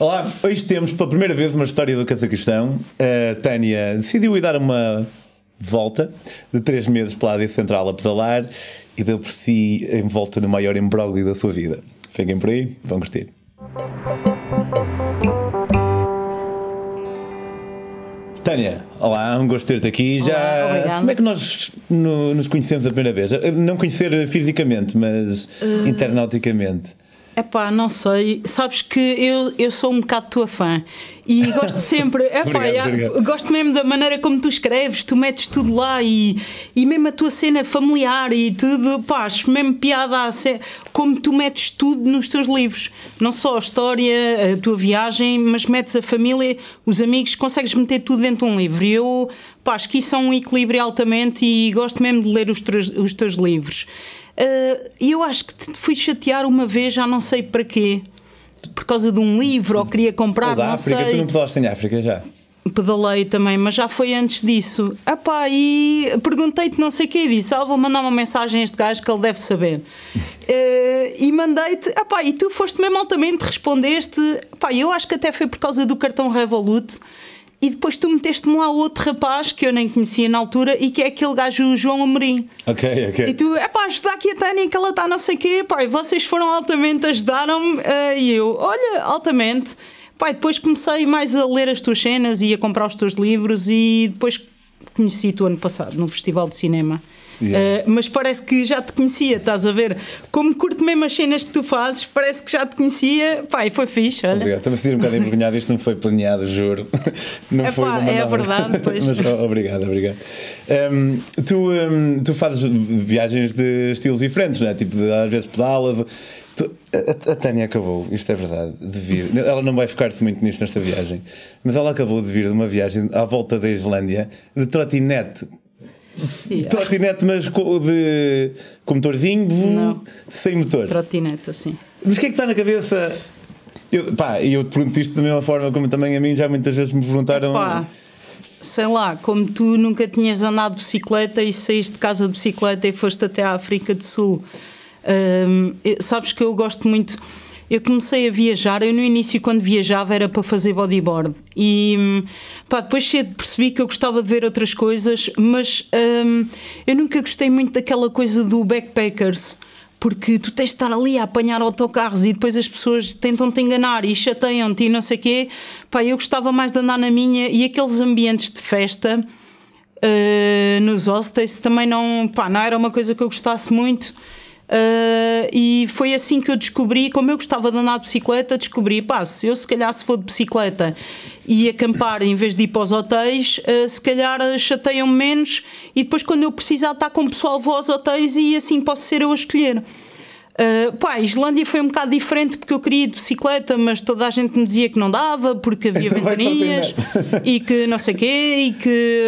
Olá, hoje temos pela primeira vez uma história do Cazaquistão. A Tânia decidiu ir dar uma volta de 3 meses pela Ásia Central a pedalar e deu por si em volta no maior imbróglio da sua vida. Fiquem por aí, vão curtir. Tânia, olá, um gosto de ter-te aqui. Olá, como é que nós nos conhecemos a primeira vez? Não conhecer fisicamente, mas internauticamente. Epá, não sei. Sabes que eu sou um bocado tua fã e gosto sempre. Epá, gosto mesmo da maneira como tu escreves, tu metes tudo lá e mesmo a tua cena familiar e tudo. Pá, mesmo piada a ser, como tu metes tudo nos teus livros. Não só a história, a tua viagem, mas metes a família, os amigos, consegues meter tudo dentro de um livro. E eu, pá, acho que isso é um equilíbrio altamente e gosto mesmo de ler os teus livros. E eu acho que te fui chatear uma vez, já não sei para quê, por causa de um livro, ou queria comprar, ou da não África, sei. Tu não pedalaste em África já? Pedalei também, mas já foi antes disso. Epá, e perguntei-te não sei o quê, disse, vou mandar uma mensagem a este gajo que ele deve saber. E mandei-te, epá, e tu foste mesmo altamente, respondeste, epá, eu acho que até foi por causa do cartão Revolut. E depois tu meteste-me lá outro rapaz que eu nem conhecia na altura e que é aquele gajo João Amorim. Ok. E tu, pá, ajuda aqui a Tânia que ela está não sei o quê, pá, e vocês foram altamente, ajudaram-me, e eu, olha, altamente. Pá, e depois comecei mais a ler as tuas cenas e a comprar os teus livros e depois conheci-te o ano passado no Festival de Cinema. Yeah. Mas parece que já te conhecia, estás a ver? Como curto mesmo as cenas que tu fazes, parece que já te conhecia, pá, e foi fixe, olha. Obrigado, estou-me a sentir um bocado envergonhado, isto não foi planeado, juro. Não é, foi pá, uma é verdade, pois. Mas obrigado. Tu fazes viagens de estilos diferentes, não é? Tipo, às vezes pedalas. A Tânia acabou, isto é verdade, de vir. Ela não vai focar-se muito nisto nesta viagem, mas ela acabou de vir de uma viagem à volta da Islândia de trotinete. Yeah. Trotinete, mas com motorzinho, não. Sem motor. Trotinete, assim. Mas o que é que está na cabeça? Eu te pergunto isto da mesma forma como também a mim já muitas vezes me perguntaram. Epá, sei lá, como tu nunca tinhas andado de bicicleta e saíste de casa de bicicleta e foste até à África do Sul. Sabes que eu gosto muito. Eu comecei a viajar, eu no início quando viajava era para fazer bodyboard e pá, depois cedo percebi que eu gostava de ver outras coisas, mas eu nunca gostei muito daquela coisa do backpackers, porque tu tens de estar ali a apanhar autocarros e depois as pessoas tentam te enganar e chateiam-te e não sei o quê. Pá, eu gostava mais de andar na minha e aqueles ambientes de festa nos hostels também não era uma coisa que eu gostasse muito. E foi assim que eu descobri, como eu gostava de andar de bicicleta, descobri, pá, se for de bicicleta e acampar em vez de ir para os hotéis, se calhar chateiam-me menos e depois quando eu precisar estar com o pessoal vou aos hotéis e assim posso ser eu a escolher. A Islândia foi um bocado diferente porque eu queria ir de bicicleta, mas toda a gente me dizia que não dava porque havia então ventanias e que não sei o quê e que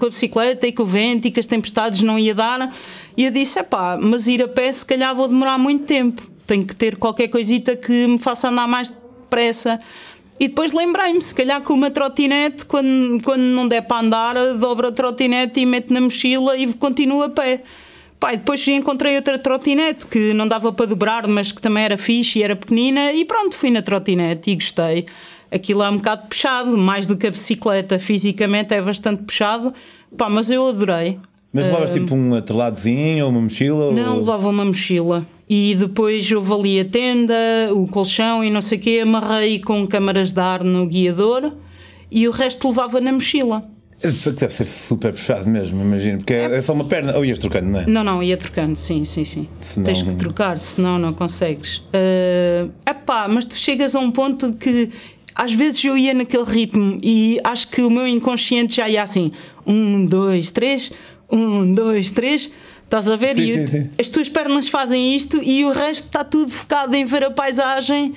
com a bicicleta e com o vento e que as tempestades não ia dar. E eu disse, mas ir a pé se calhar vou demorar muito tempo. Tenho que ter qualquer coisita que me faça andar mais depressa. E depois lembrei-me, se calhar com uma trotinete, quando não der para andar, dobro a trotinete e meto na mochila e continuo a pé. Pá, e depois encontrei outra trotinete que não dava para dobrar, mas que também era fixe e era pequenina. E pronto, fui na trotinete e gostei. Aquilo é um bocado puxado, mais do que a bicicleta. Fisicamente é bastante puxado, pá, mas eu adorei. Mas levavas tipo um atreladozinho ou uma mochila? Não, levava uma mochila. E depois eu vali a tenda, o colchão e não sei o quê, amarrei com câmaras de ar no guiador e o resto levava na mochila. Deve ser super puxado mesmo, imagino, porque é só uma perna, ou ias trocando, não é? Não, ia trocando, sim. Senão... Tens que trocar, senão não consegues. Mas tu chegas a um ponto que às vezes eu ia naquele ritmo e acho que o meu inconsciente já ia assim, 1, 2, 3... 1, 2, 3, estás a ver? Sim. As tuas pernas fazem isto e o resto está tudo focado em ver a paisagem,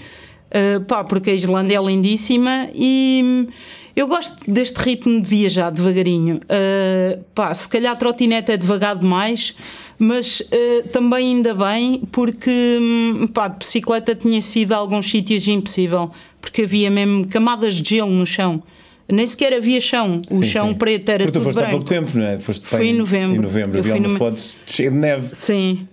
porque a Islândia é lindíssima e eu gosto deste ritmo de viajar devagarinho. Se calhar a trotinete é devagar demais, mas também ainda bem, porque de bicicleta tinha sido a alguns sítios impossível, porque havia mesmo camadas de gelo no chão. Nem sequer havia chão, o chão preto era tudo branco. Porque tu foste há pouco tempo, não é? Fui em novembro. Eu vi umas fotos cheias de neve. Sim.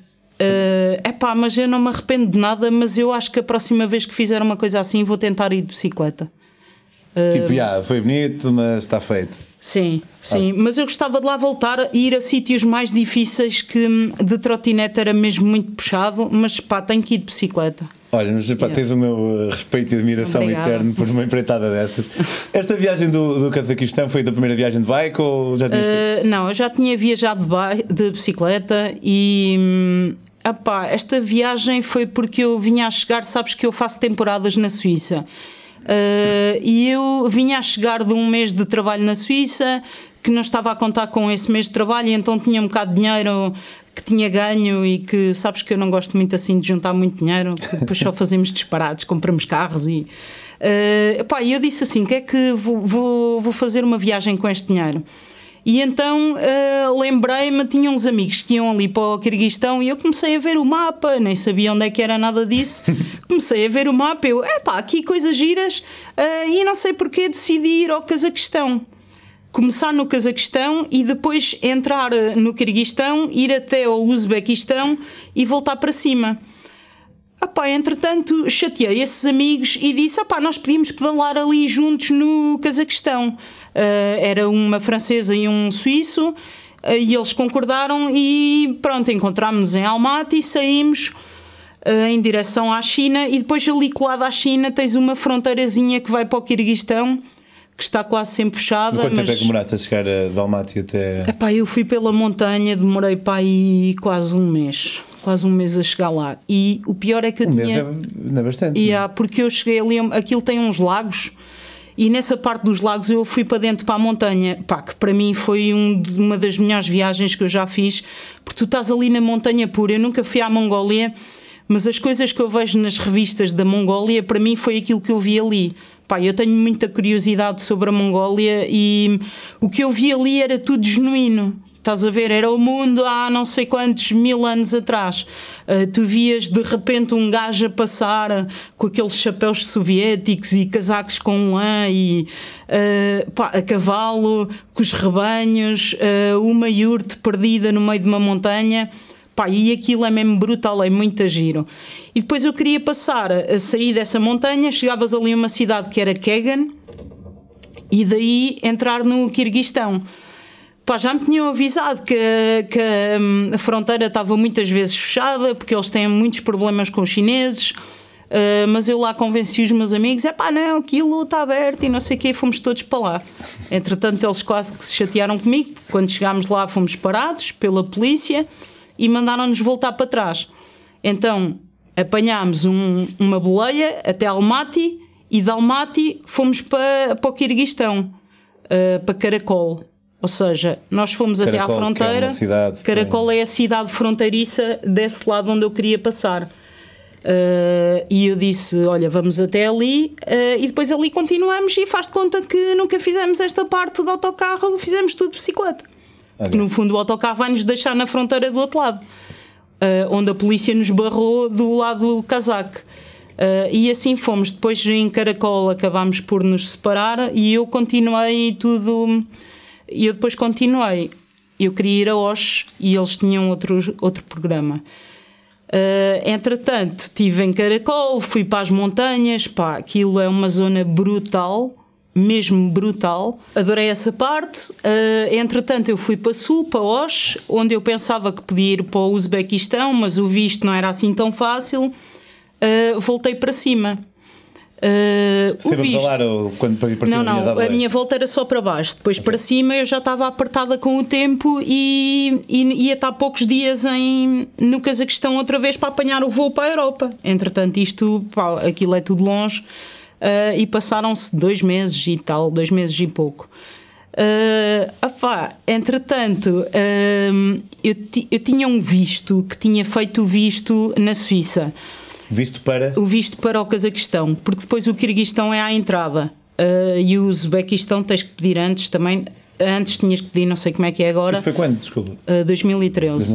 Epá, mas eu não me arrependo de nada, mas eu acho que a próxima vez que fizer uma coisa assim vou tentar ir de bicicleta. Tipo, foi bonito, mas está feito. Sim, sim, mas eu gostava de lá voltar e ir a sítios mais difíceis, que de trotinete era mesmo muito puxado, mas pá, tenho que ir de bicicleta. Olha, mas pá, tens o meu respeito e admiração eterno por uma empreitada dessas. Esta viagem do Cazaquistão foi a tua primeira viagem de bike ou já tinhas feito? Não, eu já tinha viajado de bicicleta e apá, esta viagem foi porque eu vinha a chegar, sabes que eu faço temporadas na Suíça. E eu vinha a chegar de um mês de trabalho na Suíça, que não estava a contar com esse mês de trabalho, e então tinha um bocado de dinheiro que tinha ganho, e que sabes que eu não gosto muito assim de juntar muito dinheiro, porque depois só fazemos disparados, compramos carros e... pá, eu disse assim, que é que vou fazer uma viagem com este dinheiro? E então lembrei-me, tinha uns amigos que iam ali para o Quirguistão e eu comecei a ver o mapa, nem sabia onde é que era nada disso, comecei a ver o mapa, eu, epá, aqui coisas giras, e não sei porquê decidi ir ao Cazaquistão. Começar no Cazaquistão e depois entrar no Quirguistão, ir até ao Uzbequistão e voltar para cima. Epá, entretanto chateei esses amigos e disse, epá, nós podíamos pedalar ali juntos no Cazaquistão. Era uma francesa e um suíço, e eles concordaram e pronto, encontrámos-nos em Almaty, saímos em direção à China, e depois ali colado à China tens uma fronteirazinha que vai para o Quirguistão, que está quase sempre fechada. Quanto tempo é que demoraste a chegar de Almaty até... Epá, eu fui pela montanha, demorei para aí quase um mês a chegar lá, e o pior é que eu tinha... Um mês não é bastante. Porque eu cheguei ali, aquilo tem uns lagos, e nessa parte dos lagos eu fui para dentro, para a montanha, pá, que para mim foi uma das melhores viagens que eu já fiz, porque tu estás ali na montanha pura. Eu nunca fui à Mongólia, mas as coisas que eu vejo nas revistas da Mongólia, para mim foi aquilo que eu vi ali. Pá, eu tenho muita curiosidade sobre a Mongólia e o que eu vi ali era tudo genuíno. Estás a ver, era o mundo há não sei quantos mil anos atrás. Tu vias de repente um gajo a passar com aqueles chapéus soviéticos e casacos com lã e pá, a cavalo, com os rebanhos, uma iurte perdida no meio de uma montanha. Pá, e aquilo é mesmo brutal, é muito giro. E depois eu queria passar, a sair dessa montanha, chegavas ali a uma cidade que era Kegan, e daí entrar no Quirguistão. Pá, já me tinham avisado que a fronteira estava muitas vezes fechada, porque eles têm muitos problemas com os chineses, mas eu lá convenci os meus amigos, é pá, não, aquilo está aberto e não sei o quê, fomos todos para lá. Entretanto, eles quase que se chatearam comigo, quando chegámos lá fomos parados pela polícia e mandaram-nos voltar para trás. Então, apanhámos uma boleia até Almaty, e de Almaty fomos para o Quirguistão, para Caracol. Ou seja, nós fomos Caracol, até à fronteira, é cidade, Caracol também. É a cidade fronteiriça desse lado onde eu queria passar, e eu disse, olha, vamos até ali, e depois ali continuamos, e faz de conta que nunca fizemos esta parte do autocarro, fizemos tudo de bicicleta, porque no fundo o autocarro vai-nos deixar na fronteira do outro lado, onde a polícia nos barrou do lado cazaque. E assim fomos, depois em Caracol acabámos por nos separar e eu continuei tudo... E eu depois continuei. Eu queria ir a Osh e eles tinham outro programa. Entretanto, estive em Caracol, fui para as montanhas. Pá, aquilo é uma zona brutal, mesmo brutal. Adorei essa parte. Entretanto, eu fui para Sul, para Osh, onde eu pensava que podia ir para o Uzbequistão, mas o visto não era assim tão fácil. Voltei para cima. O visto. Falar, ou quando para ir para cima? Não, a minha volta era só para baixo. Depois para cima eu já estava apertada com o tempo e ia estar poucos dias no Cazaquistão outra vez para apanhar o voo para a Europa. Entretanto, isto, pá, aquilo é tudo longe, e passaram-se 2 meses e tal, 2 meses e pouco. Entretanto, eu tinha um visto, que tinha feito o visto na Suíça. O visto para o Cazaquistão, porque depois o Quirguistão é à entrada, e o Uzbequistão tens que pedir antes também. Antes tinhas que pedir, não sei como é que é agora. Isso foi quando, desculpa? 2013.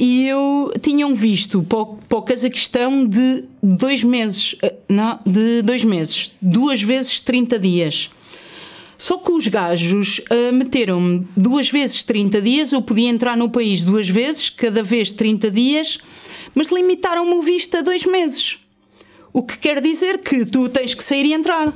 E eu tinha um visto para o Cazaquistão de 2 meses, 2 meses, 2 vezes 30 dias. Só que os gajos meteram-me 2 vezes 30 dias, eu podia entrar no país 2 vezes, cada vez 30 dias, mas limitaram-me o visto a 2 meses. O que quer dizer que tu tens que sair e entrar.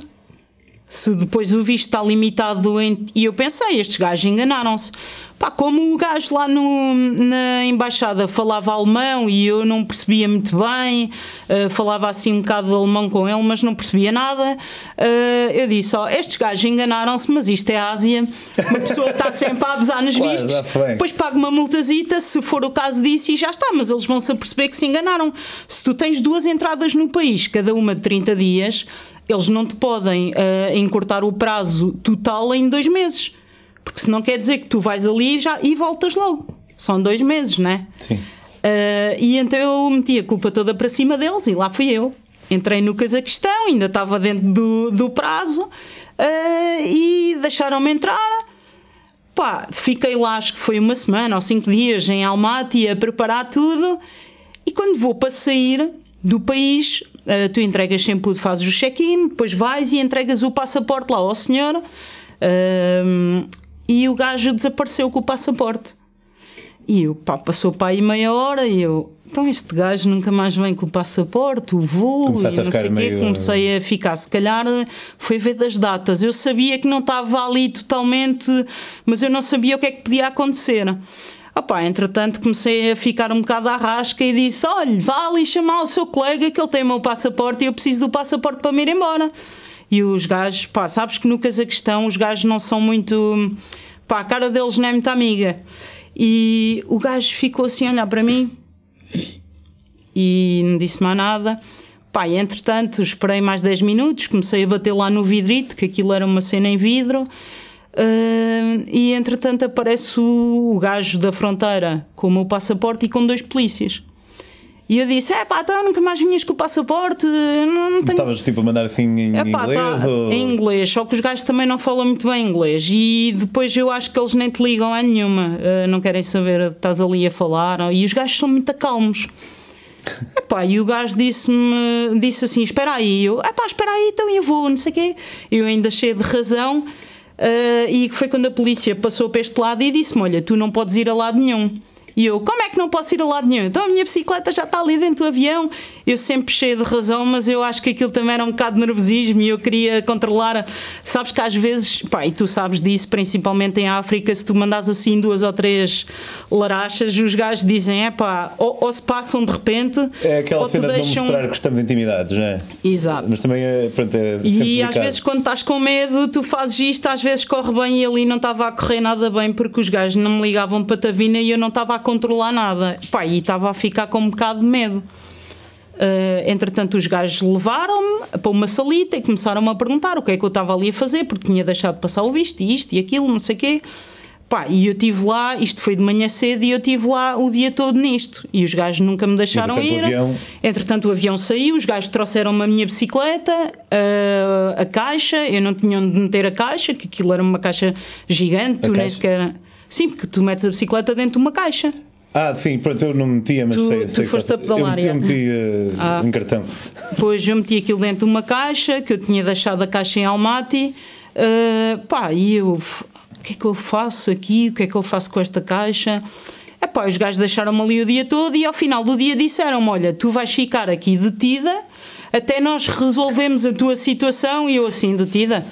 Se depois o visto está limitado... E eu pensei, estes gajos enganaram-se. Pá, como o gajo lá na embaixada falava alemão e eu não percebia muito bem, falava assim um bocado de alemão com ele, mas não percebia nada, eu disse, ó, estes gajos enganaram-se, mas isto é Ásia. Uma pessoa está sempre a abusar nos vistos, depois paga uma multazita, se for o caso disso, e já está. Mas eles vão-se aperceber que se enganaram. Se tu tens 2 entradas no país, cada uma de 30 dias... Eles não te podem encurtar o prazo total em 2 meses. Porque senão quer dizer que tu vais ali e voltas logo. São 2 meses, não é? Sim. E então eu meti a culpa toda para cima deles e lá fui eu. Entrei no Cazaquistão, ainda estava dentro do prazo e deixaram-me entrar. Pá, fiquei lá, acho que foi 1 semana ou 5 dias em Almaty a preparar tudo. E quando vou para sair do país... tu entregas sempre, fazes o check-in, depois vais e entregas o passaporte lá ao senhor, e o gajo desapareceu com o passaporte. E eu, pá, passou para aí meia hora e eu, então este gajo nunca mais vem com o passaporte, o voo, e não sei o quê, comecei a ficar, se calhar foi ver das datas. Eu sabia que não estava ali totalmente, mas eu não sabia o que é que podia acontecer. Opá, entretanto comecei a ficar um bocado à rasca e disse, olha, vá ali chamar o seu colega que ele tem o meu passaporte e eu preciso do passaporte para me ir embora. E os gajos, pá, sabes que no Cazaquistão os gajos não são muito, pá, a cara deles não é muito amiga. E o gajo ficou assim a olhar para mim e não disse mais nada. Pá, e entretanto esperei mais 10 minutos, comecei a bater lá no vidrito, que aquilo era uma cena em vidro. E entretanto aparece o gajo da fronteira com o meu passaporte e com 2 polícias. E eu disse, é pá, então nunca mais vinhas com o passaporte, não tenho... Estavas tipo a mandar assim em inglês? Tá, ou... Em inglês, só que os gajos também não falam muito bem inglês. E depois eu acho que eles nem te ligam a nenhuma, não querem saber, estás ali a falar. E os gajos são muito calmos. Epá, e o gajo disse assim, espera aí. E eu, epá, espera aí, então eu vou, não sei o quê. Eu ainda cheio de razão. E foi quando a polícia passou para este lado e disse-me, olha, tu não podes ir a lado nenhum. E eu, como é que não posso ir a lado nenhum? Então a minha bicicleta já está ali dentro do avião. Eu sempre cheio de razão, mas eu acho que aquilo também era um bocado de nervosismo e eu queria controlar. Sabes que às vezes, pá, e tu sabes disso, principalmente em África, se tu mandas assim 2 ou 3 larachas, os gajos dizem, é pá, ou se passam de repente. É aquela cena de não mostrar que estamos intimidados, não é? Exato. Mas também é, pronto, é sempre complicado. Às vezes quando estás com medo, tu fazes isto, às vezes corre bem e ali não estava a correr nada bem porque os gajos não me ligavam para Tavina e eu não estava a controlar nada, pá, e estava a ficar com um bocado de medo. Entretanto os gajos levaram-me para uma salita e começaram-me a perguntar o que é que eu estava ali a fazer, porque tinha deixado de passar o visto e isto e aquilo, não sei o quê, pá, e eu estive lá, isto foi de manhã cedo e eu estive lá o dia todo nisto e os gajos nunca me deixaram ir. Entretanto o avião saiu, os gajos trouxeram-me a minha bicicleta, a caixa, eu não tinha onde meter a caixa, que aquilo era uma caixa gigante, tu nem sequer... Sim, porque tu metes a bicicleta dentro de uma caixa. Ah, sim, pronto, eu não metia, mas sei que foste a pedalar. Eu meti um cartão. Pois, eu meti aquilo dentro de uma caixa, que eu tinha deixado a caixa em Almaty. Pá, e eu, o que é que eu faço aqui? O que é que eu faço com esta caixa? É pá, os gajos deixaram-me ali o dia todo e ao final do dia disseram-me, olha, tu vais ficar aqui detida até nós resolvemos a tua situação. E eu assim, detida?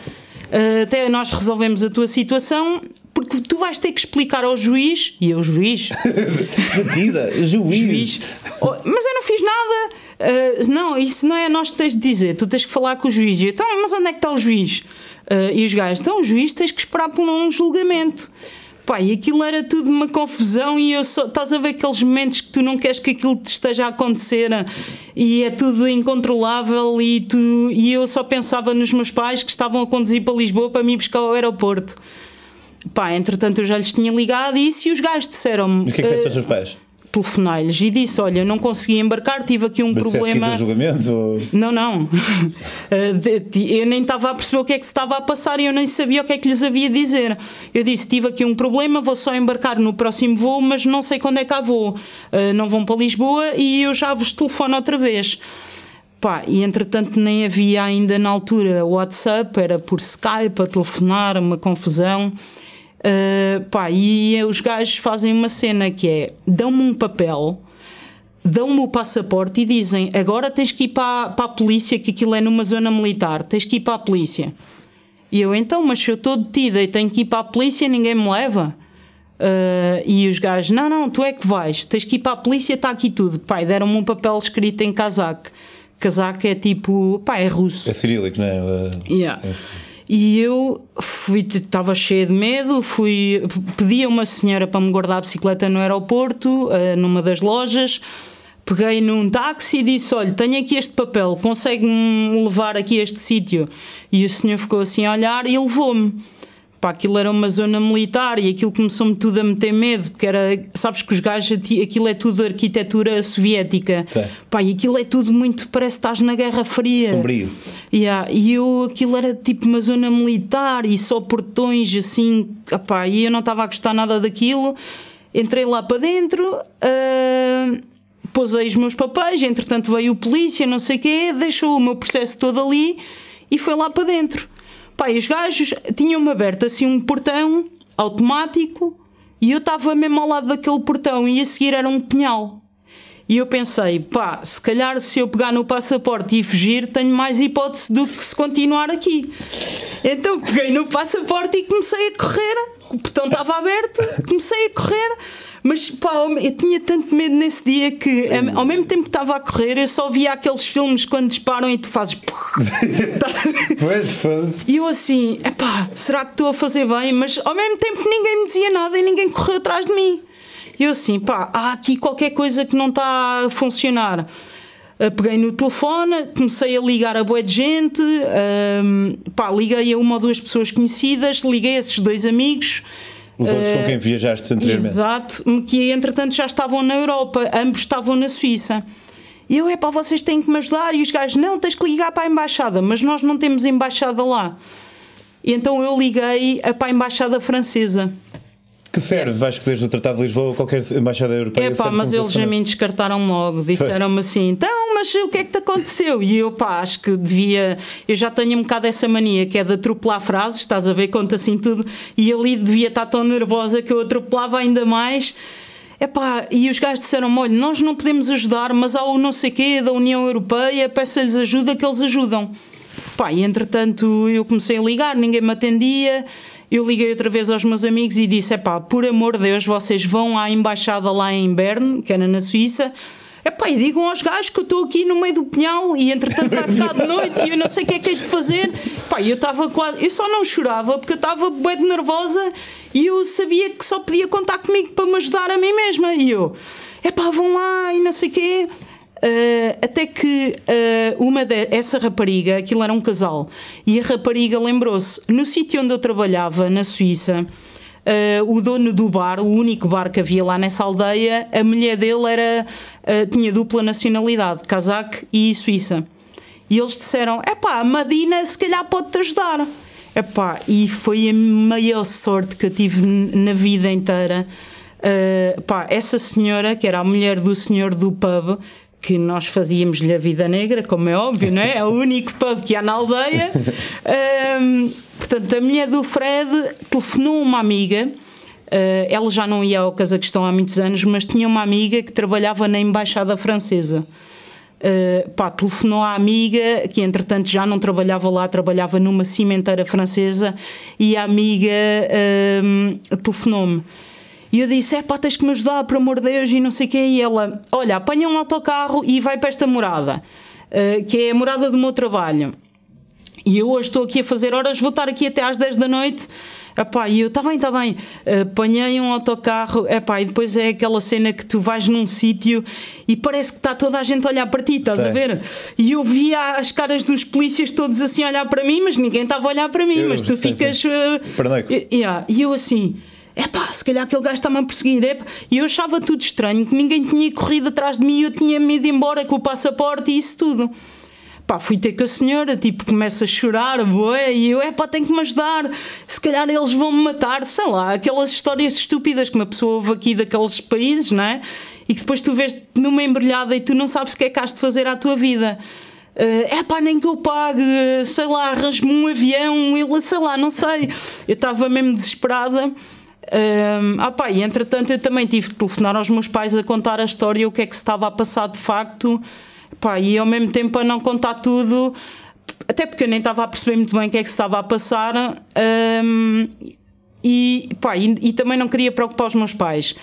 Até nós resolvemos a tua situação... Porque tu vais ter que explicar ao juiz. E eu, juiz? Detida, juiz. Oh, mas eu não fiz nada. Não, isso não é a nós que tens de dizer. Tu tens que falar com o juiz. E eu, então, mas onde é que está o juiz? E os gajos, então o juiz tens que esperar por um julgamento. Pá, e aquilo era tudo uma confusão e eu só... Estás a ver aqueles momentos que tu não queres que aquilo te esteja a acontecer e é tudo incontrolável e eu só pensava nos meus pais que estavam a conduzir para Lisboa para me buscar ao aeroporto. Pá, entretanto eu já lhes tinha ligado isso e os gajos disseram-me... O que é que fez aos seus pais? Telefonei-lhes e disse, olha, não consegui embarcar, tive aqui um problema... Mas julgamento? Ou... Não. Eu nem estava a perceber o que é que se estava a passar e eu nem sabia o que é que lhes havia a dizer. Eu disse, tive aqui um problema, vou só embarcar no próximo voo, mas não sei quando é que há voo. Não vão para Lisboa e eu já vos telefono outra vez. Pá, e entretanto nem havia ainda na altura WhatsApp, era por Skype, a telefonar, uma confusão. Pá, e os gajos fazem uma cena que é, dão-me um papel, dão-me o passaporte e dizem, agora tens que ir para a polícia, que aquilo é numa zona militar, tens que ir para a polícia. E eu, então, mas se eu estou detida e tenho que ir para a polícia, ninguém me leva. E os gajos, não, não, tu é que vais, tens que ir para a polícia, está aqui tudo. Pá, deram-me um papel escrito em cazaco. Cazaco é tipo, pá, é russo. É cirílico, não é? Yeah. É cirílico. E eu fui, estava cheia de medo, fui, pedi a uma senhora para me guardar a bicicleta no aeroporto, numa das lojas, peguei num táxi e disse, olha, tenho aqui este papel, consegue-me levar aqui a este sítio? E o senhor ficou assim a olhar e levou-me. Pá, aquilo era uma zona militar e aquilo começou-me tudo a meter medo, porque era, sabes que os gajos, aquilo é tudo arquitetura soviética. Sim. Pá, e aquilo é tudo muito, parece que estás na Guerra Fria. Sombrio. Yeah, e eu, aquilo era tipo uma zona militar e só portões assim, pá, e eu não estava a gostar nada daquilo. Entrei lá para dentro, posei os meus papéis, entretanto veio o polícia, não sei o quê, deixou o meu processo todo ali e foi lá para dentro. Pá, e os gajos tinham-me aberto assim um portão automático e eu estava mesmo ao lado daquele portão e a seguir era um pinhal. E eu pensei, pá, se calhar se eu pegar no passaporte e fugir tenho mais hipótese do que se continuar aqui. Então peguei no passaporte e comecei a correr, o portão estava aberto, comecei a correr, mas pá, eu tinha tanto medo nesse dia que ao mesmo tempo que estava a correr eu só via aqueles filmes quando disparam e tu fazes pois. E eu assim, epá, será que estou a fazer bem? Mas ao mesmo tempo ninguém me dizia nada e ninguém correu atrás de mim. E eu assim, pá, há aqui qualquer coisa que não está a funcionar. Peguei no telefone, comecei a ligar a bué de gente, pá, liguei a uma ou duas pessoas conhecidas, liguei a esses dois amigos. Os outros com quem viajaste anteriormente. Exato, que entretanto já estavam na Europa, ambos estavam na Suíça. E eu, é pá, vocês têm que me ajudar. E os gajos, não, tens que ligar para a embaixada, mas nós não temos embaixada lá. E então eu liguei para a embaixada francesa. Que serve, acho que desde o Tratado de Lisboa qualquer embaixada europeia. É pá, mas eles já me descartaram logo, disseram-me assim, então, mas o que é que te aconteceu? E eu, pá, acho que devia, eu já tenho um bocado essa mania que é de atropelar frases, estás a ver, conta assim tudo, e ali devia estar tão nervosa que eu atropelava ainda mais. É pá, e os gajos disseram, olha, nós não podemos ajudar, mas há o não sei quê da União Europeia, peça-lhes ajuda que eles ajudam. Pá, e entretanto eu comecei a ligar, ninguém me atendia. Eu liguei outra vez aos meus amigos e disse, epá, por amor de Deus, vocês vão à embaixada lá em Berne, que era na Suíça, epá, e digam aos gajos que eu estou aqui no meio do pinhal e entretanto vai ficar de noite e eu não sei o que é que hei de fazer. Epá, eu estava quase, eu só não chorava porque eu estava bué de nervosa e eu sabia que só podia contar comigo para me ajudar a mim mesma. E eu, epá, vão lá e não sei o quê. Até que essa rapariga, aquilo era um casal, e a rapariga lembrou-se, no sítio onde eu trabalhava, na Suíça, o dono do bar, o único bar que havia lá nessa aldeia, a mulher dele era, tinha dupla nacionalidade, cazaque e suíça. E eles disseram, epá, a Madina se calhar pode-te ajudar. Epá, e foi a maior sorte que eu tive na vida inteira. Pá, essa senhora, que era a mulher do senhor do pub, que nós fazíamos-lhe a vida negra, como é óbvio, não é? É o único pub que há na aldeia. Portanto, a mulher do Fred telefonou uma amiga, ela já não ia ao Cazaquistão há muitos anos, mas tinha uma amiga que trabalhava na embaixada francesa. Pá, telefonou à amiga, que entretanto já não trabalhava lá, trabalhava numa cimenteira francesa, e a amiga telefonou-me. E eu disse, é pá, tens que me ajudar, por amor de Deus, e não sei o quê. E ela, olha, apanha um autocarro e vai para esta morada, que é a morada do meu trabalho. E eu hoje estou aqui a fazer horas, vou estar aqui até às 10 da noite. Epá, e eu, está bem, apanhei um autocarro, epá, e depois é aquela cena que tu vais num sítio e parece que está toda a gente a olhar para ti, estás a ver? E eu via as caras dos polícias todos assim a olhar para mim, mas ninguém estava a olhar para mim, mas tu ficas... Paranoico. E eu assim... Epá, se calhar aquele gajo está-me a perseguir, epá. E eu achava tudo estranho, que ninguém tinha corrido atrás de mim e eu tinha medo de ir embora com o passaporte e isso tudo. Pá, fui ter com a senhora, tipo, começa a chorar, boé, e eu, epá, tenho que me ajudar, se calhar eles vão-me matar, sei lá, aquelas histórias estúpidas que uma pessoa ouve aqui daqueles países, não é? E que depois tu vês numa embrulhada e tu não sabes o que é que has de fazer à tua vida. é pá, nem que eu pague, sei lá, rasmo um avião, ele, sei lá, não sei. Eu estava mesmo desesperada. Pá, e entretanto eu também tive de telefonar aos meus pais a contar a história, o que é que se estava a passar de facto, pá, e ao mesmo tempo a não contar tudo, até porque eu nem estava a perceber muito bem o que é que se estava a passar, e também não queria preocupar os meus pais,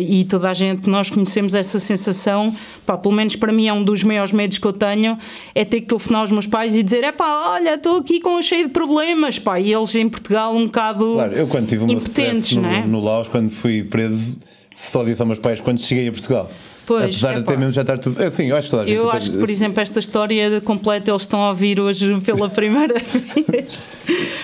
e toda a gente, nós conhecemos essa sensação, pá, pelo menos para mim é um dos maiores medos que eu tenho, é ter que telefonar aos meus pais e dizer, é pá, olha, estou aqui com cheio de problemas, pá, e eles em Portugal um bocado, claro, eu quando tive uma impotentes, não é? No Laos, quando fui preso, só disse aos meus pais quando cheguei a Portugal. Pois, apesar de até mesmo já estar tudo. Sim, eu acho que toda a gente. Eu acho que, por exemplo, esta história completa eles estão a ouvir hoje pela primeira vez.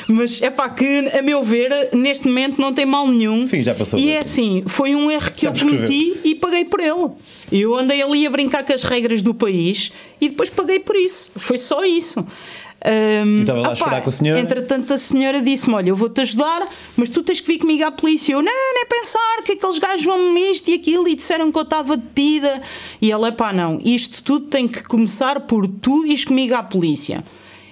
Mas é pá, que a meu ver, neste momento não tem mal nenhum. Sim, já passou. E é assim, foi um erro que eu cometi e paguei por ele. Eu andei ali a brincar com as regras do país e depois paguei por isso. Foi só isso. E estava lá a chorar com a senhora. Entretanto a senhora disse-me, olha, eu vou-te ajudar, mas tu tens que vir comigo à polícia. Eu, nem pensar, que aqueles gajos vão-me isto e aquilo, e disseram que eu estava detida. E ela, pá, não, isto tudo tem que começar por tu ires comigo à polícia.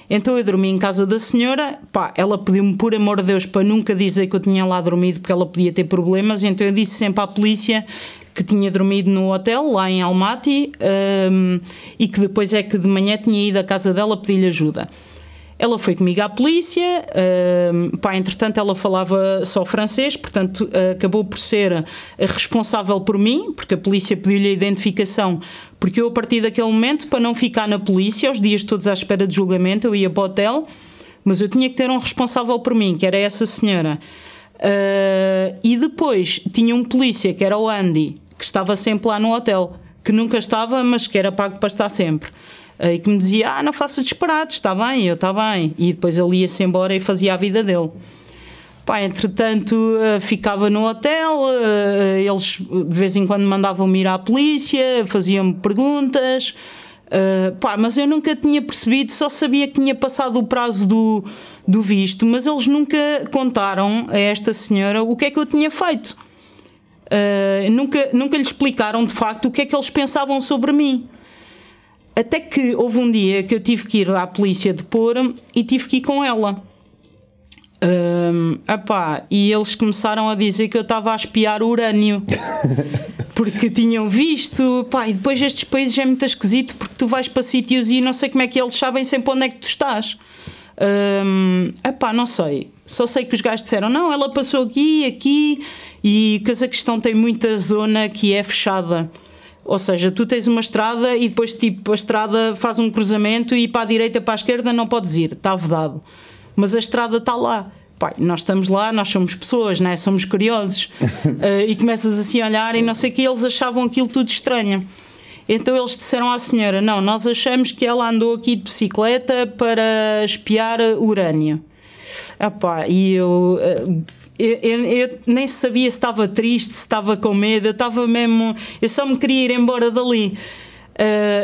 Então eu dormi em casa da senhora, pá, ela pediu-me, por amor de Deus, para nunca dizer que eu tinha lá dormido, porque ela podia ter problemas. Então eu disse sempre à polícia que tinha dormido no hotel lá em Almaty, e que depois é que de manhã tinha ido à casa dela pedir-lhe ajuda. Ela foi comigo à polícia, pá, entretanto ela falava só francês, portanto acabou por ser responsável por mim, porque a polícia pediu-lhe a identificação, porque eu a partir daquele momento, para não ficar na polícia os dias todos à espera de julgamento, eu ia para o hotel, mas eu tinha que ter um responsável por mim, que era essa senhora. E depois tinha um polícia que era o Andy, que estava sempre lá no hotel, que nunca estava, mas que era pago para estar sempre, e que me dizia, não faça disparados, está bem, eu está bem, e depois ele ia-se embora e fazia a vida dele. Pá, entretanto ficava no hotel, eles de vez em quando mandavam-me ir à polícia, faziam-me perguntas, pá, mas eu nunca tinha percebido, só sabia que tinha passado o prazo do visto, mas eles nunca contaram a esta senhora o que é que eu tinha feito, nunca lhe explicaram de facto o que é que eles pensavam sobre mim, até que houve um dia que eu tive que ir à polícia depor e tive que ir com ela. E eles começaram a dizer que eu estava a espiar o urânio porque tinham visto, pá, e depois estes países é muito esquisito, porque tu vais para sítios e não sei como é que eles sabem sempre onde é que tu estás. Não sei, só sei que os gajos disseram, não, ela passou aqui, e Cazaquistão tem muita zona que é fechada, ou seja, tu tens uma estrada e depois tipo a estrada faz um cruzamento e para a direita, para a esquerda não podes ir, está vedado. Mas a estrada está lá. Pai, nós estamos lá, nós somos pessoas, né? Somos curiosos. E começas assim a olhar e não sei o que, eles achavam aquilo tudo estranho. Então eles disseram à senhora, não, nós achamos que ela andou aqui de bicicleta para espiar urânio. E eu nem sabia se estava triste, se estava com medo, eu estava mesmo... Eu só me queria ir embora dali.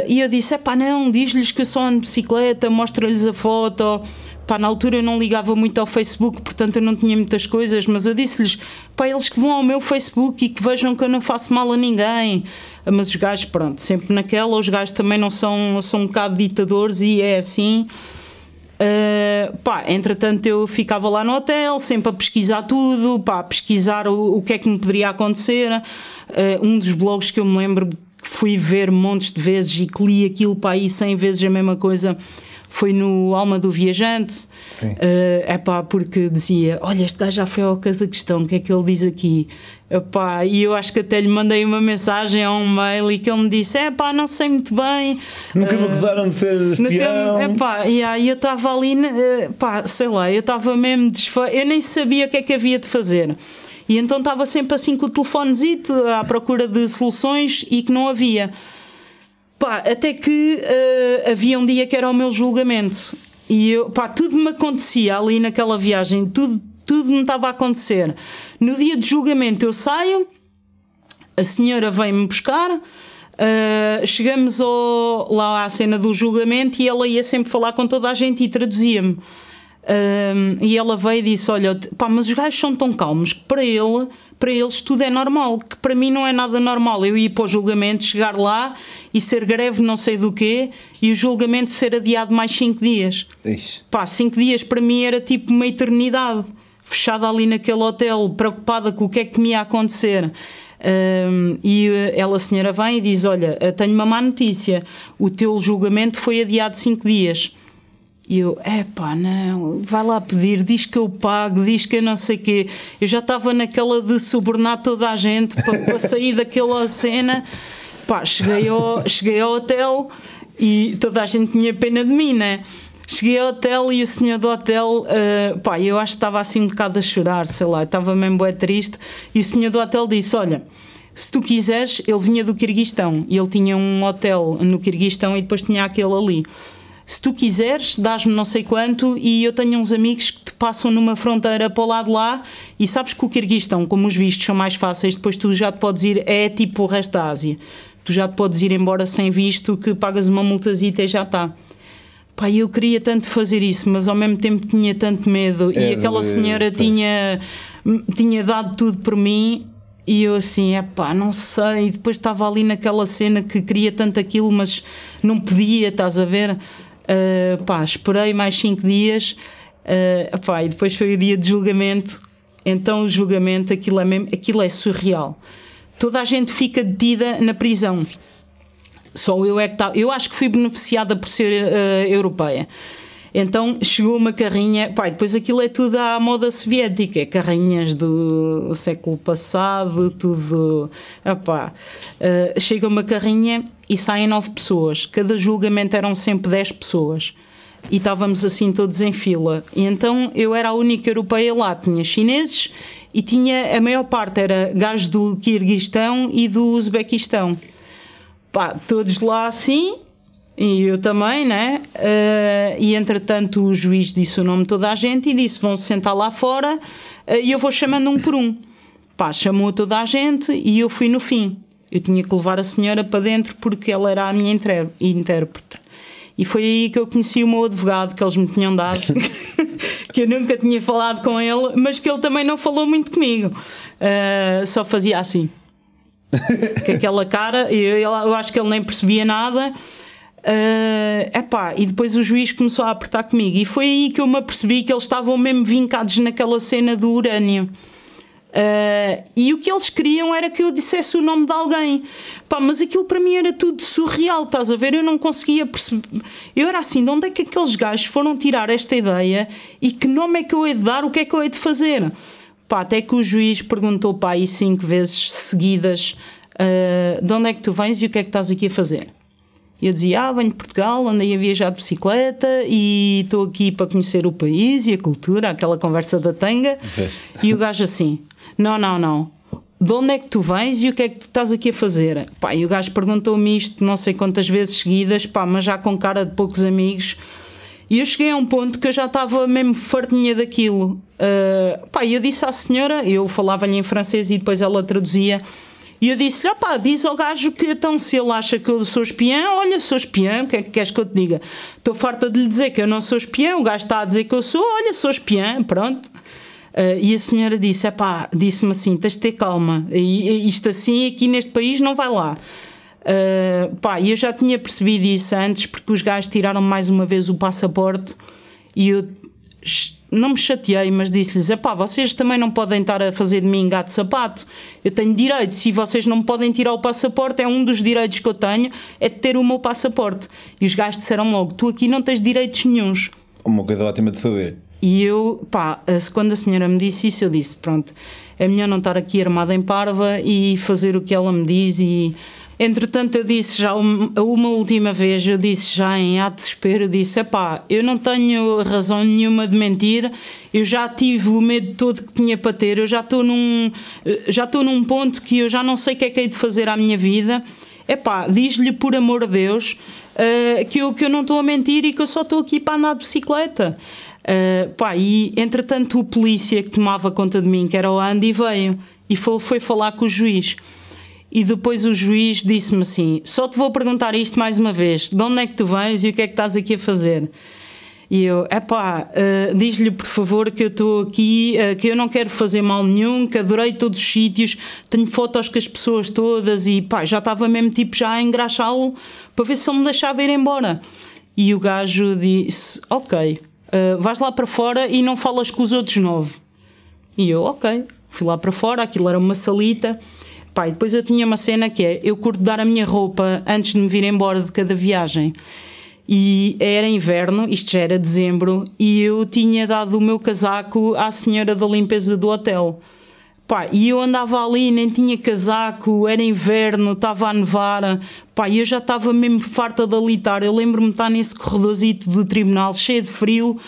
E eu disse, epá, não, diz-lhes que eu só ando de bicicleta, mostra-lhes a foto... Pá, na altura eu não ligava muito ao Facebook, portanto eu não tinha muitas coisas, mas eu disse-lhes, pá, eles que vão ao meu Facebook e que vejam que eu não faço mal a ninguém. Mas os gajos, pronto, sempre naquela, os gajos também não são um bocado ditadores e é assim. Entretanto eu ficava lá no hotel, sempre a pesquisar tudo, pá, a pesquisar o que é que me poderia acontecer. Um dos blogs que eu me lembro que fui ver montes de vezes e que li aquilo, pá, aí 100 vezes a mesma coisa... Foi no Alma do Viajante, porque dizia, olha, este gajo já foi ao Cazaquistão, o que é que ele diz aqui? Epá, e eu acho que até lhe mandei uma mensagem a um mail e que ele me disse, não sei muito bem. Nunca me acusaram de ser espião. Eu estava ali, sei lá, eu estava mesmo eu nem sabia o que é que havia de fazer. E então estava sempre assim com o telefonezito à procura de soluções e que não havia. Pá, até que havia um dia que era o meu julgamento e eu, pá, tudo me acontecia ali naquela viagem, tudo me estava a acontecer. No dia de julgamento eu saio, a senhora vem-me buscar, chegamos lá à cena do julgamento e ela ia sempre falar com toda a gente e traduzia-me. E ela veio e disse, olha, pá, mas os gajos são tão calmos que para ele... para eles tudo é normal, que para mim não é nada normal, eu ir para o julgamento, chegar lá e ser greve não sei do quê, e o julgamento ser adiado mais 5 dias. Ixi. Pá, 5 dias para mim era tipo uma eternidade, fechada ali naquele hotel, preocupada com o que é que me ia acontecer. E ela, a senhora, vem e diz, olha, tenho uma má notícia, o teu julgamento foi adiado 5 dias. E eu, epá, não, vai lá pedir, diz que eu pago, diz que eu não sei o quê. Eu já estava naquela de subornar toda a gente para sair daquela cena. Pá, cheguei ao hotel e toda a gente tinha pena de mim, né? Cheguei ao hotel e o senhor do hotel, pá, eu acho que estava assim um bocado a chorar, sei lá, estava mesmo bué triste. E o senhor do hotel disse, olha, se tu quiseres, ele vinha do Quirguistão. E ele tinha um hotel no Quirguistão e depois tinha aquele ali. Se tu quiseres, dás-me não sei quanto e eu tenho uns amigos que te passam numa fronteira para o lado de lá e sabes que o Quirguistão, como os vistos são mais fáceis, depois tu já te podes ir, é tipo o resto da Ásia. Tu já te podes ir embora sem visto, que pagas uma multazita e já está. Pá, eu queria tanto fazer isso, mas ao mesmo tempo tinha tanto medo e aquela senhora tinha dado tudo por mim. E eu assim, epá, não sei, e depois estava ali naquela cena que queria tanto aquilo, mas não podia, estás a ver? Pá, esperei mais 5 dias, pá, e depois foi o dia de julgamento. Então o julgamento, aquilo é mesmo, aquilo é surreal. Toda a gente fica detida na prisão. Só eu é que estava. Eu acho que fui beneficiada por ser europeia. Então chegou uma carrinha, pá, depois aquilo é tudo à moda soviética, é carrinhas do século passado, tudo, pá, chega uma carrinha e saem 9 pessoas, cada julgamento eram sempre 10 pessoas e estávamos assim todos em fila, e então eu era a única europeia lá, tinha chineses e tinha, a maior parte era gajos do Quirguistão e do Uzbequistão, pá, todos lá assim. E eu também, né? E entretanto o juiz disse o nome de toda a gente e disse, vão-se sentar lá fora e eu vou chamando um por um. Pá, chamou toda a gente e eu fui no fim. Eu tinha que levar a senhora para dentro porque ela era a minha intérprete. E foi aí que eu conheci o meu advogado, que eles me tinham dado, que eu nunca tinha falado com ele, mas que ele também não falou muito comigo. Só fazia assim. Com aquela cara, eu acho que ele nem percebia nada. Epá, e depois o juiz começou a apertar comigo e foi aí que eu me apercebi que eles estavam mesmo vincados naquela cena do urânio, e o que eles queriam era que eu dissesse o nome de alguém, pá, mas aquilo para mim era tudo surreal, estás a ver, eu não conseguia perceber, eu era assim, de onde é que aqueles gajos foram tirar esta ideia e que nome é que eu hei de dar, o que é que eu hei de fazer, pá, até que o juiz perguntou, pá, aí 5 vezes seguidas, de onde é que tu vens e o que é que estás aqui a fazer. Eu dizia, venho de Portugal, andei a viajar de bicicleta e estou aqui para conhecer o país e a cultura, aquela conversa da tanga. E o gajo assim, não, de onde é que tu vens e o que é que tu estás aqui a fazer? Pá, e o gajo perguntou-me isto não sei quantas vezes seguidas, pá, mas já com cara de poucos amigos. E eu cheguei a um ponto que eu já estava mesmo fartinha daquilo. Pá, eu disse à senhora, eu falava-lhe em francês e depois ela traduzia. E eu disse-lhe, opá, diz ao gajo que então se ele acha que eu sou espiã, olha, sou espiã, o que é que queres que eu te diga? Estou farta de lhe dizer que eu não sou espiã, o gajo está a dizer que eu sou, olha, sou espiã, pronto. E a senhora disse, epá, disse-me assim, tens de ter calma, isto assim aqui neste país não vai lá. Pá, eu já tinha percebido isso antes, porque os gajos tiraram mais uma vez o passaporte e eu não me chateei, mas disse-lhes, epá, vocês também não podem estar a fazer de mim gato de sapato, eu tenho direito, se vocês não me podem tirar o passaporte, é um dos direitos que eu tenho, é de ter o meu passaporte. E os gajos disseram logo, tu aqui não tens direitos nenhuns. Uma coisa ótima de saber. E eu, pá, quando a senhora me disse isso, eu disse, pronto, é melhor não estar aqui armada em parva e fazer o que ela me diz. E entretanto eu disse já uma última vez, eu disse já em ato de desespero, eu disse, epá, eu não tenho razão nenhuma de mentir, eu já tive o medo todo que tinha para ter, eu já estou num ponto que eu já não sei o que é que hei de fazer à minha vida, epá, diz-lhe por amor de Deus que eu não estou a mentir e que eu só estou aqui para andar de bicicleta. Pá, e entretanto o polícia que tomava conta de mim, que era o Andy, veio e foi falar com o juiz. E depois o juiz disse-me assim, só te vou perguntar isto mais uma vez, de onde é que tu vens e o que é que estás aqui a fazer? E eu, diz-lhe por favor que eu estou aqui, que eu não quero fazer mal nenhum, que adorei todos os sítios, tenho fotos com as pessoas todas e pá, já estava mesmo tipo já a engraxá-lo para ver se ele me deixava ir embora. E o gajo disse, ok, vais lá para fora e não falas com os outros 9. E eu, ok, fui lá para fora, aquilo era uma salita. Pá, e depois eu tinha uma cena que é, eu curto dar a minha roupa antes de me vir embora de cada viagem. E era inverno, isto já era dezembro, e eu tinha dado o meu casaco à senhora da limpeza do hotel. Pá, e eu andava ali, nem tinha casaco, era inverno, estava a nevar, pá, e eu já estava mesmo farta de alitar. Eu lembro-me de estar nesse corredorzito do tribunal, cheio de frio,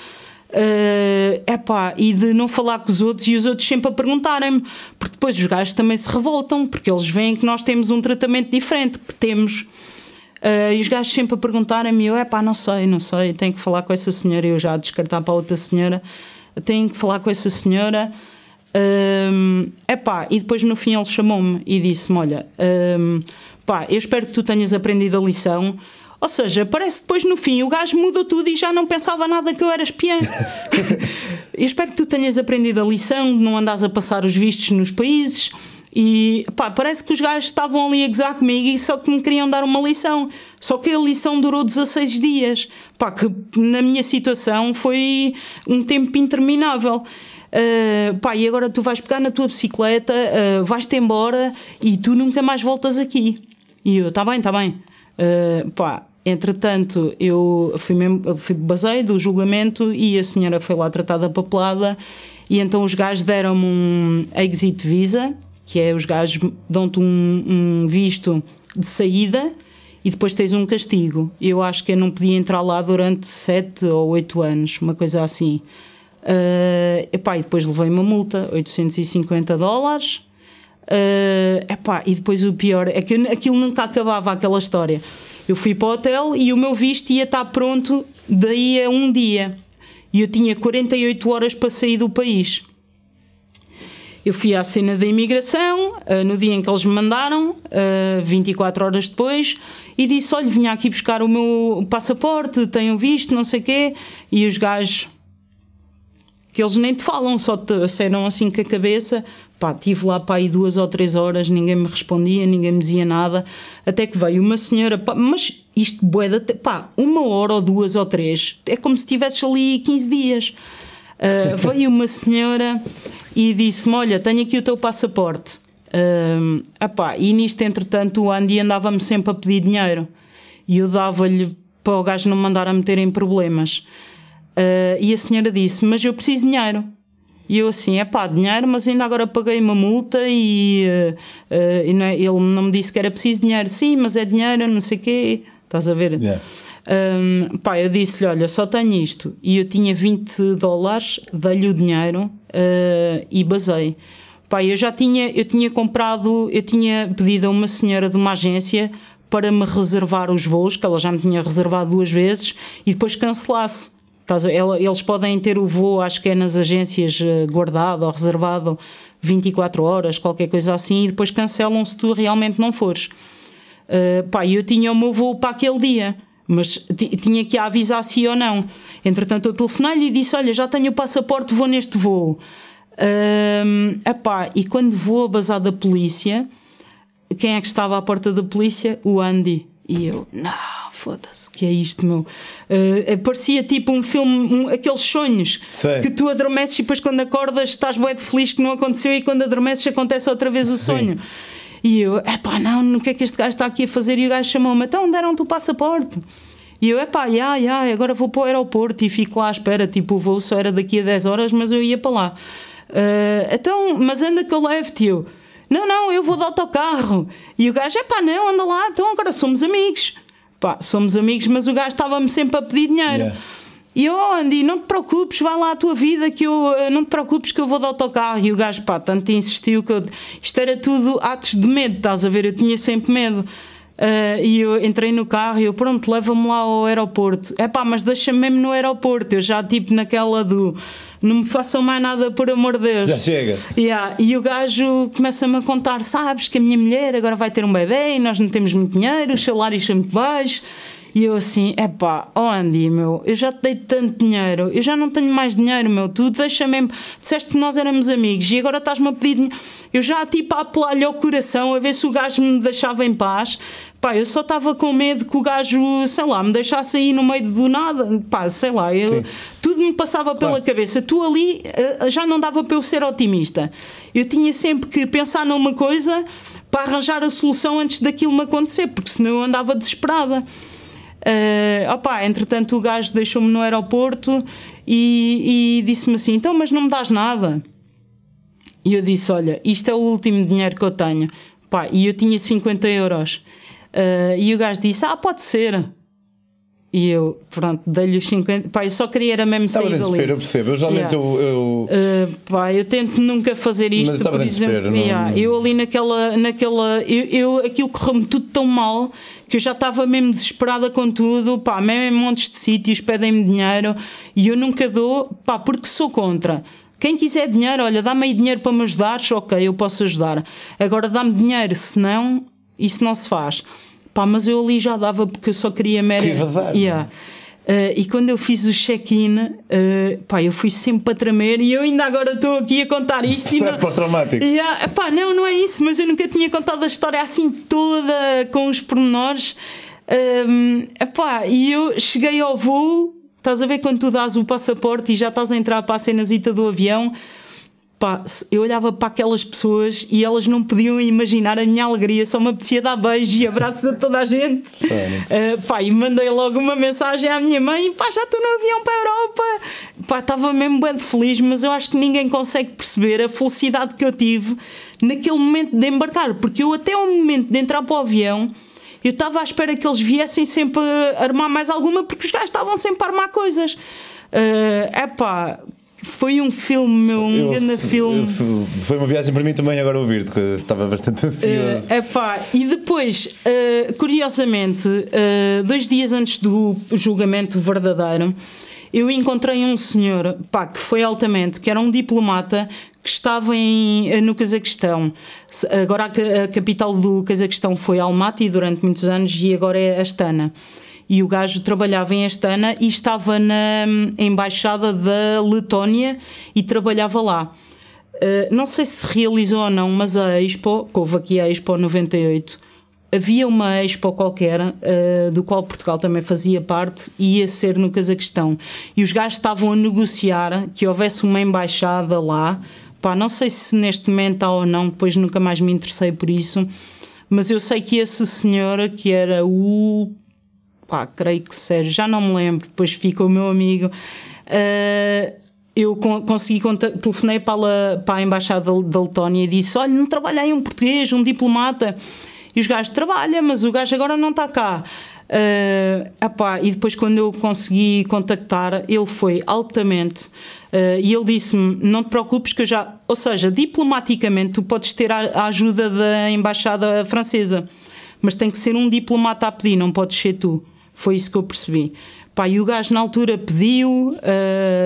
e de não falar com os outros, e os outros sempre a perguntarem-me, porque depois os gajos também se revoltam, porque eles veem que nós temos um tratamento diferente, que temos... e os gajos sempre a perguntarem-me, eu, não sei, tenho que falar com essa senhora, eu já a descartar para outra senhora, tenho que falar com essa senhora, e depois no fim ele chamou-me e disse-me, olha, eu espero que tu tenhas aprendido a lição, ou seja, parece que depois no fim o gajo mudou tudo e já não pensava nada que eu era espiã. Eu espero que tu tenhas aprendido a lição, não andas a passar os vistos nos países... E pá, parece que os gajos estavam ali a gozar comigo e só que me queriam dar uma lição. Só que a lição durou 16 dias. Pá, que na minha situação foi um tempo interminável. E agora tu vais pegar na tua bicicleta, vais-te embora e tu nunca mais voltas aqui. E eu, tá bem. Entretanto, eu fui basei do julgamento e a senhora foi lá tratada papelada. E então os gajos deram-me um exit visa, que é os gajos dão-te um visto de saída e depois tens um castigo. Eu acho que eu não podia entrar lá durante 7 ou 8 anos, uma coisa assim. E depois levei uma multa, $850. E depois o pior é que aquilo nunca acabava, aquela história. Eu fui para o hotel e o meu visto ia estar pronto daí a um dia. E eu tinha 48 horas para sair do país. Eu fui à cena da imigração, no dia em que eles me mandaram, 24 horas depois, e disse, olha, vinha aqui buscar o meu passaporte, tenho visto, não sei o quê, e os gajos, que eles nem te falam, só te disseram assim com a cabeça, estive lá para aí 2 ou 3 horas, ninguém me respondia, ninguém me dizia nada, até que veio uma senhora, mas isto, 1 hora ou 2 ou 3, é como se estivesse ali 15 dias. Veio uma senhora e disse-me, olha, tenho aqui o teu passaporte, e nisto entretanto o Andy andava-me sempre a pedir dinheiro e eu dava-lhe para o gajo não me mandar a meter em problemas, e a senhora disse, mas eu preciso de dinheiro, e eu assim, dinheiro, mas ainda agora paguei uma multa e ele não me disse que era preciso de dinheiro, sim, mas é dinheiro, não sei o quê, estás a ver? Yeah. Eu disse-lhe, olha, só tenho isto, e eu tinha $20, dei-lhe o dinheiro e basei. Eu tinha pedido a uma senhora de uma agência para me reservar os voos, que ela já me tinha reservado 2 vezes e depois cancelasse. Eles podem ter o voo, acho que é nas agências, guardado ou reservado 24 horas, qualquer coisa assim, e depois cancelam se tu realmente não fores. Eu tinha o meu voo para aquele dia, mas tinha que avisar se ou não. Entretanto eu telefonei-lhe e disse, olha, já tenho o passaporte, vou neste voo. E quando vou a bazar da polícia, quem é que estava à porta da polícia? O Andy. E eu, não, foda-se, que é isto, meu? Parecia tipo um filme, aqueles sonhos. Sim. Que tu adormeces e depois quando acordas estás bué de feliz que não aconteceu e quando adormeces acontece outra vez o sonho. Sim. E eu, o que é que este gajo está aqui a fazer? E o gajo chamou-me, então deram-te o passaporte. E eu, agora vou para o aeroporto e fico lá à espera, tipo, o voo só era daqui a 10 horas, mas eu ia para lá. Mas anda que eu levo-te, eu. Não, eu vou de autocarro. E o gajo, não, anda lá, então agora somos amigos. Somos amigos, mas o gajo estava-me sempre a pedir dinheiro. Yeah. E eu, Andy, não te preocupes, vai lá à tua vida, que eu não te preocupes que eu vou de autocarro. E o gajo, tanto insistiu que eu... Isto era tudo atos de medo, estás a ver? Eu tinha sempre medo. E eu entrei no carro e eu, pronto, leva-me lá ao aeroporto. Mas deixa-me mesmo no aeroporto. Eu já, naquela do... Não me façam mais nada, por amor de Deus. Já chega. Yeah. E o gajo começa-me a contar, sabes que a minha mulher agora vai ter um bebê e nós não temos muito dinheiro, os salários são muito baixos. E eu assim, epá, ó Andy, meu, eu já te dei tanto dinheiro, eu já não tenho mais dinheiro, meu, tu deixa-me, disseste que nós éramos amigos e agora estás-me a pedir dinheiro. Eu já, tipo, a apelar-lhe ao coração, a ver se o gajo me deixava em paz. Pá, eu só estava com medo que o gajo, sei lá, me deixasse aí no meio do nada, pá, sei lá, eu, tudo me passava pela cabeça. Tu ali, já não dava para eu ser otimista. Eu tinha sempre que pensar numa coisa para arranjar a solução antes daquilo me acontecer, porque senão eu andava desesperada. Opá, entretanto o gajo deixou-me no aeroporto e disse-me assim, então mas não me dás nada? E eu disse, olha, isto é o último dinheiro que eu tenho. Pá, e eu tinha 50 euros. E o gajo disse, ah, pode ser. E eu, pronto, dei-lhe os 50. Pá, eu só queria era mesmo sair dali. Estava a desespero, eu percebo. Eu geralmente pá, eu tento nunca fazer isto. Mas estava a desespero, não... Eu ali naquela aquilo correu-me tudo tão mal que eu já estava mesmo desesperada com tudo. Pá, mesmo em montes de sítios pedem-me dinheiro e eu nunca dou, pá, porque sou contra. Quem quiser dinheiro, olha, dá-me aí dinheiro para me ajudares, ok, eu posso ajudar. Agora dá-me dinheiro, senão isso não se faz. Pá, mas eu ali já dava porque eu só queria e quando eu fiz o check-in, pá, eu fui sempre a tremer e eu ainda agora estou aqui a contar isto. Estresse pós-traumático. Pá, não é isso, mas eu nunca tinha contado a história assim toda com os pormenores. Pá, e eu cheguei ao voo. Estás a ver quando tu dás o passaporte e já estás a entrar para a cenazita do avião? Pá, eu olhava para aquelas pessoas e elas não podiam imaginar a minha alegria, só me apetecia dar beijos e abraços a toda a gente. Pá, e mandei logo uma mensagem à minha mãe, pá, já estou no avião para a Europa. Pá, estava mesmo bem feliz, mas eu acho que ninguém consegue perceber a felicidade que eu tive naquele momento de embarcar, porque eu até ao momento de entrar para o avião... Eu estava à espera que eles viessem sempre a armar mais alguma, porque os gajos estavam sempre a armar coisas. Epá, foi um filme, meu, um grande filme. Foi uma viagem para mim também agora ouvir-te, estava bastante ansioso. Epá, e depois, curiosamente, 2 dias antes do julgamento verdadeiro, eu encontrei um senhor, pá, que foi altamente, que era um diplomata que estava no Cazaquistão. Agora a capital do Cazaquistão foi Almaty durante muitos anos e agora é Astana. E o gajo trabalhava em Astana e estava na embaixada da Letónia e trabalhava lá. Não sei se realizou ou não, mas a Expo, que houve aqui a Expo 98, havia uma Expo qualquer, do qual Portugal também fazia parte, e ia ser no Cazaquistão. E os gajos estavam a negociar que houvesse uma embaixada lá. Pá, não sei se neste momento há ou não, depois nunca mais me interessei por isso, mas eu sei que esse senhor, que era o... pá, creio que seja, já não me lembro, depois fica o meu amigo, eu consegui, telefonei para a embaixada da Letónia e disse, olha, não trabalha aí um português, um diplomata? E os gajos trabalham, mas o gajo agora não está cá. Epá, e depois quando eu consegui contactar, ele foi altamente, e ele disse-me, não te preocupes que eu já... Ou seja, diplomaticamente tu podes ter a ajuda da embaixada francesa, mas tem que ser um diplomata a pedir, não podes ser tu. Foi isso que eu percebi. Pá, e o gajo na altura pediu,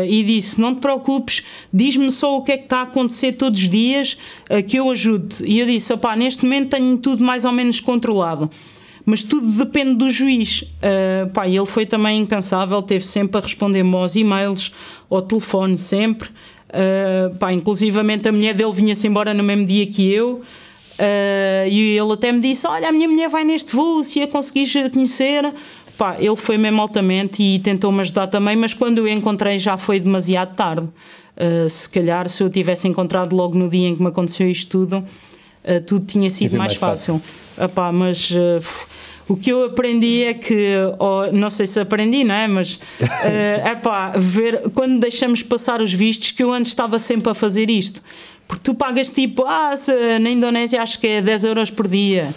e disse, não te preocupes, diz-me só o que é que está a acontecer todos os dias, que eu ajude. E eu disse, opá, neste momento tenho tudo mais ou menos controlado, mas tudo depende do juiz. Pá, e ele foi também incansável, teve sempre a responder-me aos e-mails, ao telefone sempre. Pá, inclusivamente a mulher dele vinha-se embora no mesmo dia que eu. E ele até me disse, olha, a minha mulher vai neste voo, se a conseguires conhecer. Pá, ele foi mesmo altamente e tentou-me ajudar também, mas quando eu encontrei já foi demasiado tarde. Se calhar se eu tivesse encontrado logo no dia em que me aconteceu isto tudo, tudo tinha sido mais fácil. Epá, mas o que eu aprendi é que, não sei se aprendi, não é? Mas epá, quando deixamos passar os vistos, que eu antes estava sempre a fazer isto. Porque tu pagas tipo, na Indonésia acho que é 10 euros por dia,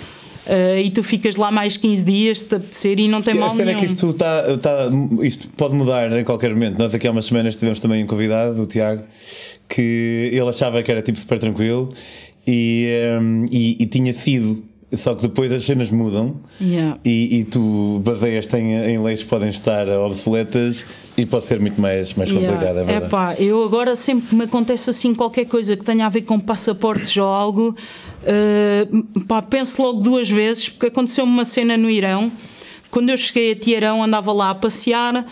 e tu ficas lá mais 15 dias se te apetecer e não tem mal nenhum. É que isto, isto pode mudar a qualquer momento. Nós aqui há umas semanas tivemos também um convidado, o Tiago, que ele achava que era tipo super tranquilo e tinha sido. Só que depois as cenas mudam e tu baseias-te em leis que podem estar obsoletas e pode ser muito mais complicado, é verdade. Epá, eu agora sempre que me acontece assim qualquer coisa que tenha a ver com passaportes ou algo, penso logo 2 vezes, porque aconteceu-me uma cena no Irão. Quando eu cheguei a Teerã, andava lá a passear a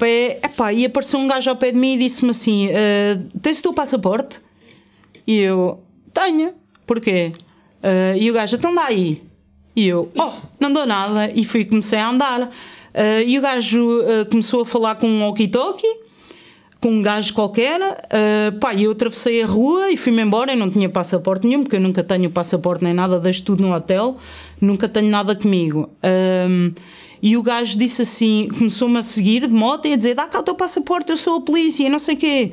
pé, epá, e apareceu um gajo ao pé de mim e disse-me assim: tens o teu passaporte? E eu: tenho. Porquê? E o gajo: então dá aí. E eu: oh, não dou nada. E fui, comecei a andar. E o gajo começou a falar com um walkie-talkie, com um gajo qualquer, pá, e eu atravessei a rua e fui-me embora. Eu não tinha passaporte nenhum, porque eu nunca tenho passaporte nem nada, deixo tudo no hotel, nunca tenho nada comigo. E o gajo disse assim, começou-me a seguir de moto e a dizer: dá cá o teu passaporte, eu sou a polícia e não sei o quê.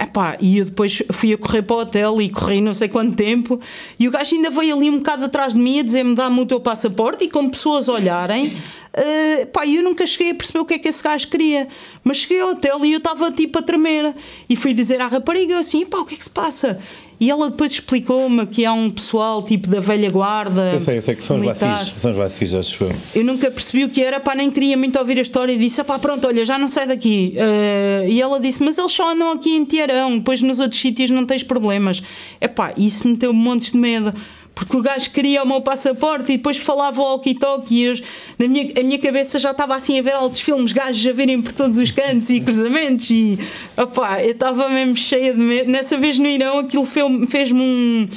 Epá, e eu depois fui a correr para o hotel e corri não sei quanto tempo, e o gajo ainda veio ali um bocado atrás de mim a dizer-me: dá-me o teu passaporte, e como pessoas olharem, pá, eu nunca cheguei a perceber o que é que esse gajo queria, mas cheguei ao hotel e eu estava tipo a tremer, e fui dizer à rapariga, eu assim: pá, o que é que se passa? E ela depois explicou-me que há um pessoal tipo da velha guarda. Eu sei que são os lacis, acho eu. Eu nunca percebi o que era, pá, nem queria muito ouvir a história, e disse: pá, pronto, olha, já não sai daqui. E ela disse: mas eles só andam aqui em Teerã, depois nos outros sítios não tens problemas. É pá, isso me deu um monte de medo, porque o gajo queria o meu passaporte e depois falava o walkie-talkie, e eu, a minha cabeça já estava assim a ver altos filmes, gajos a virem por todos os cantos e cruzamentos, e opá, eu estava mesmo cheia de medo. Nessa vez no Irão aquilo fez-me um...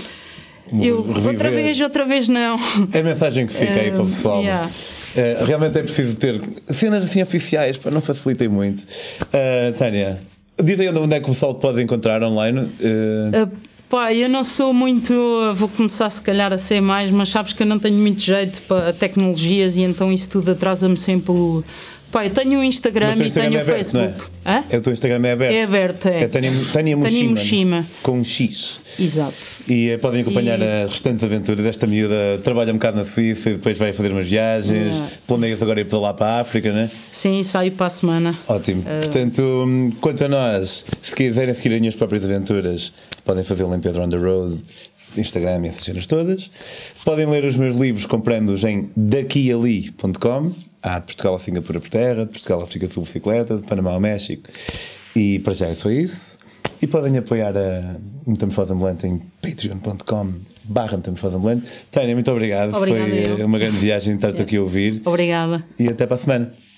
Eu, outra vez não. É a mensagem que fica aí para o pessoal. Yeah. Realmente é preciso ter cenas assim oficiais, para não facilitem muito. Tânia, diz aí onde é que o pessoal te pode encontrar online. Pá, eu não sou muito, vou começar se calhar a ser mais, mas sabes que eu não tenho muito jeito para tecnologias, e então isso tudo atrasa-me sempre o... Pá, eu tenho o Instagram e tenho o Facebook. É? O teu Instagram é aberto? É aberto, é. É Tânia Muxima, com um X. Exato. E podem acompanhar as restantes aventuras desta miúda. Trabalha um bocado na Suíça e depois vai fazer umas viagens. Planeias agora ir para lá, para a África, não é? Sim, saio para a semana. Ótimo. Portanto, quanto a nós, se quiserem seguir as minhas próprias aventuras, podem fazê-lo em Pedro on the Road, Instagram e essas cenas todas. Podem ler os meus livros comprando-os em daquiali.com. De Portugal a Singapura por terra, de Portugal a África do Sul bicicleta, de Panamá ao México. E para já é só isso. E podem apoiar a Metamorfose Ambulante em patreon.com/metamorfoseambulante. Tânia, muito obrigado. Obrigada, foi uma grande viagem estar-te aqui a ouvir. Obrigada. E até para a semana.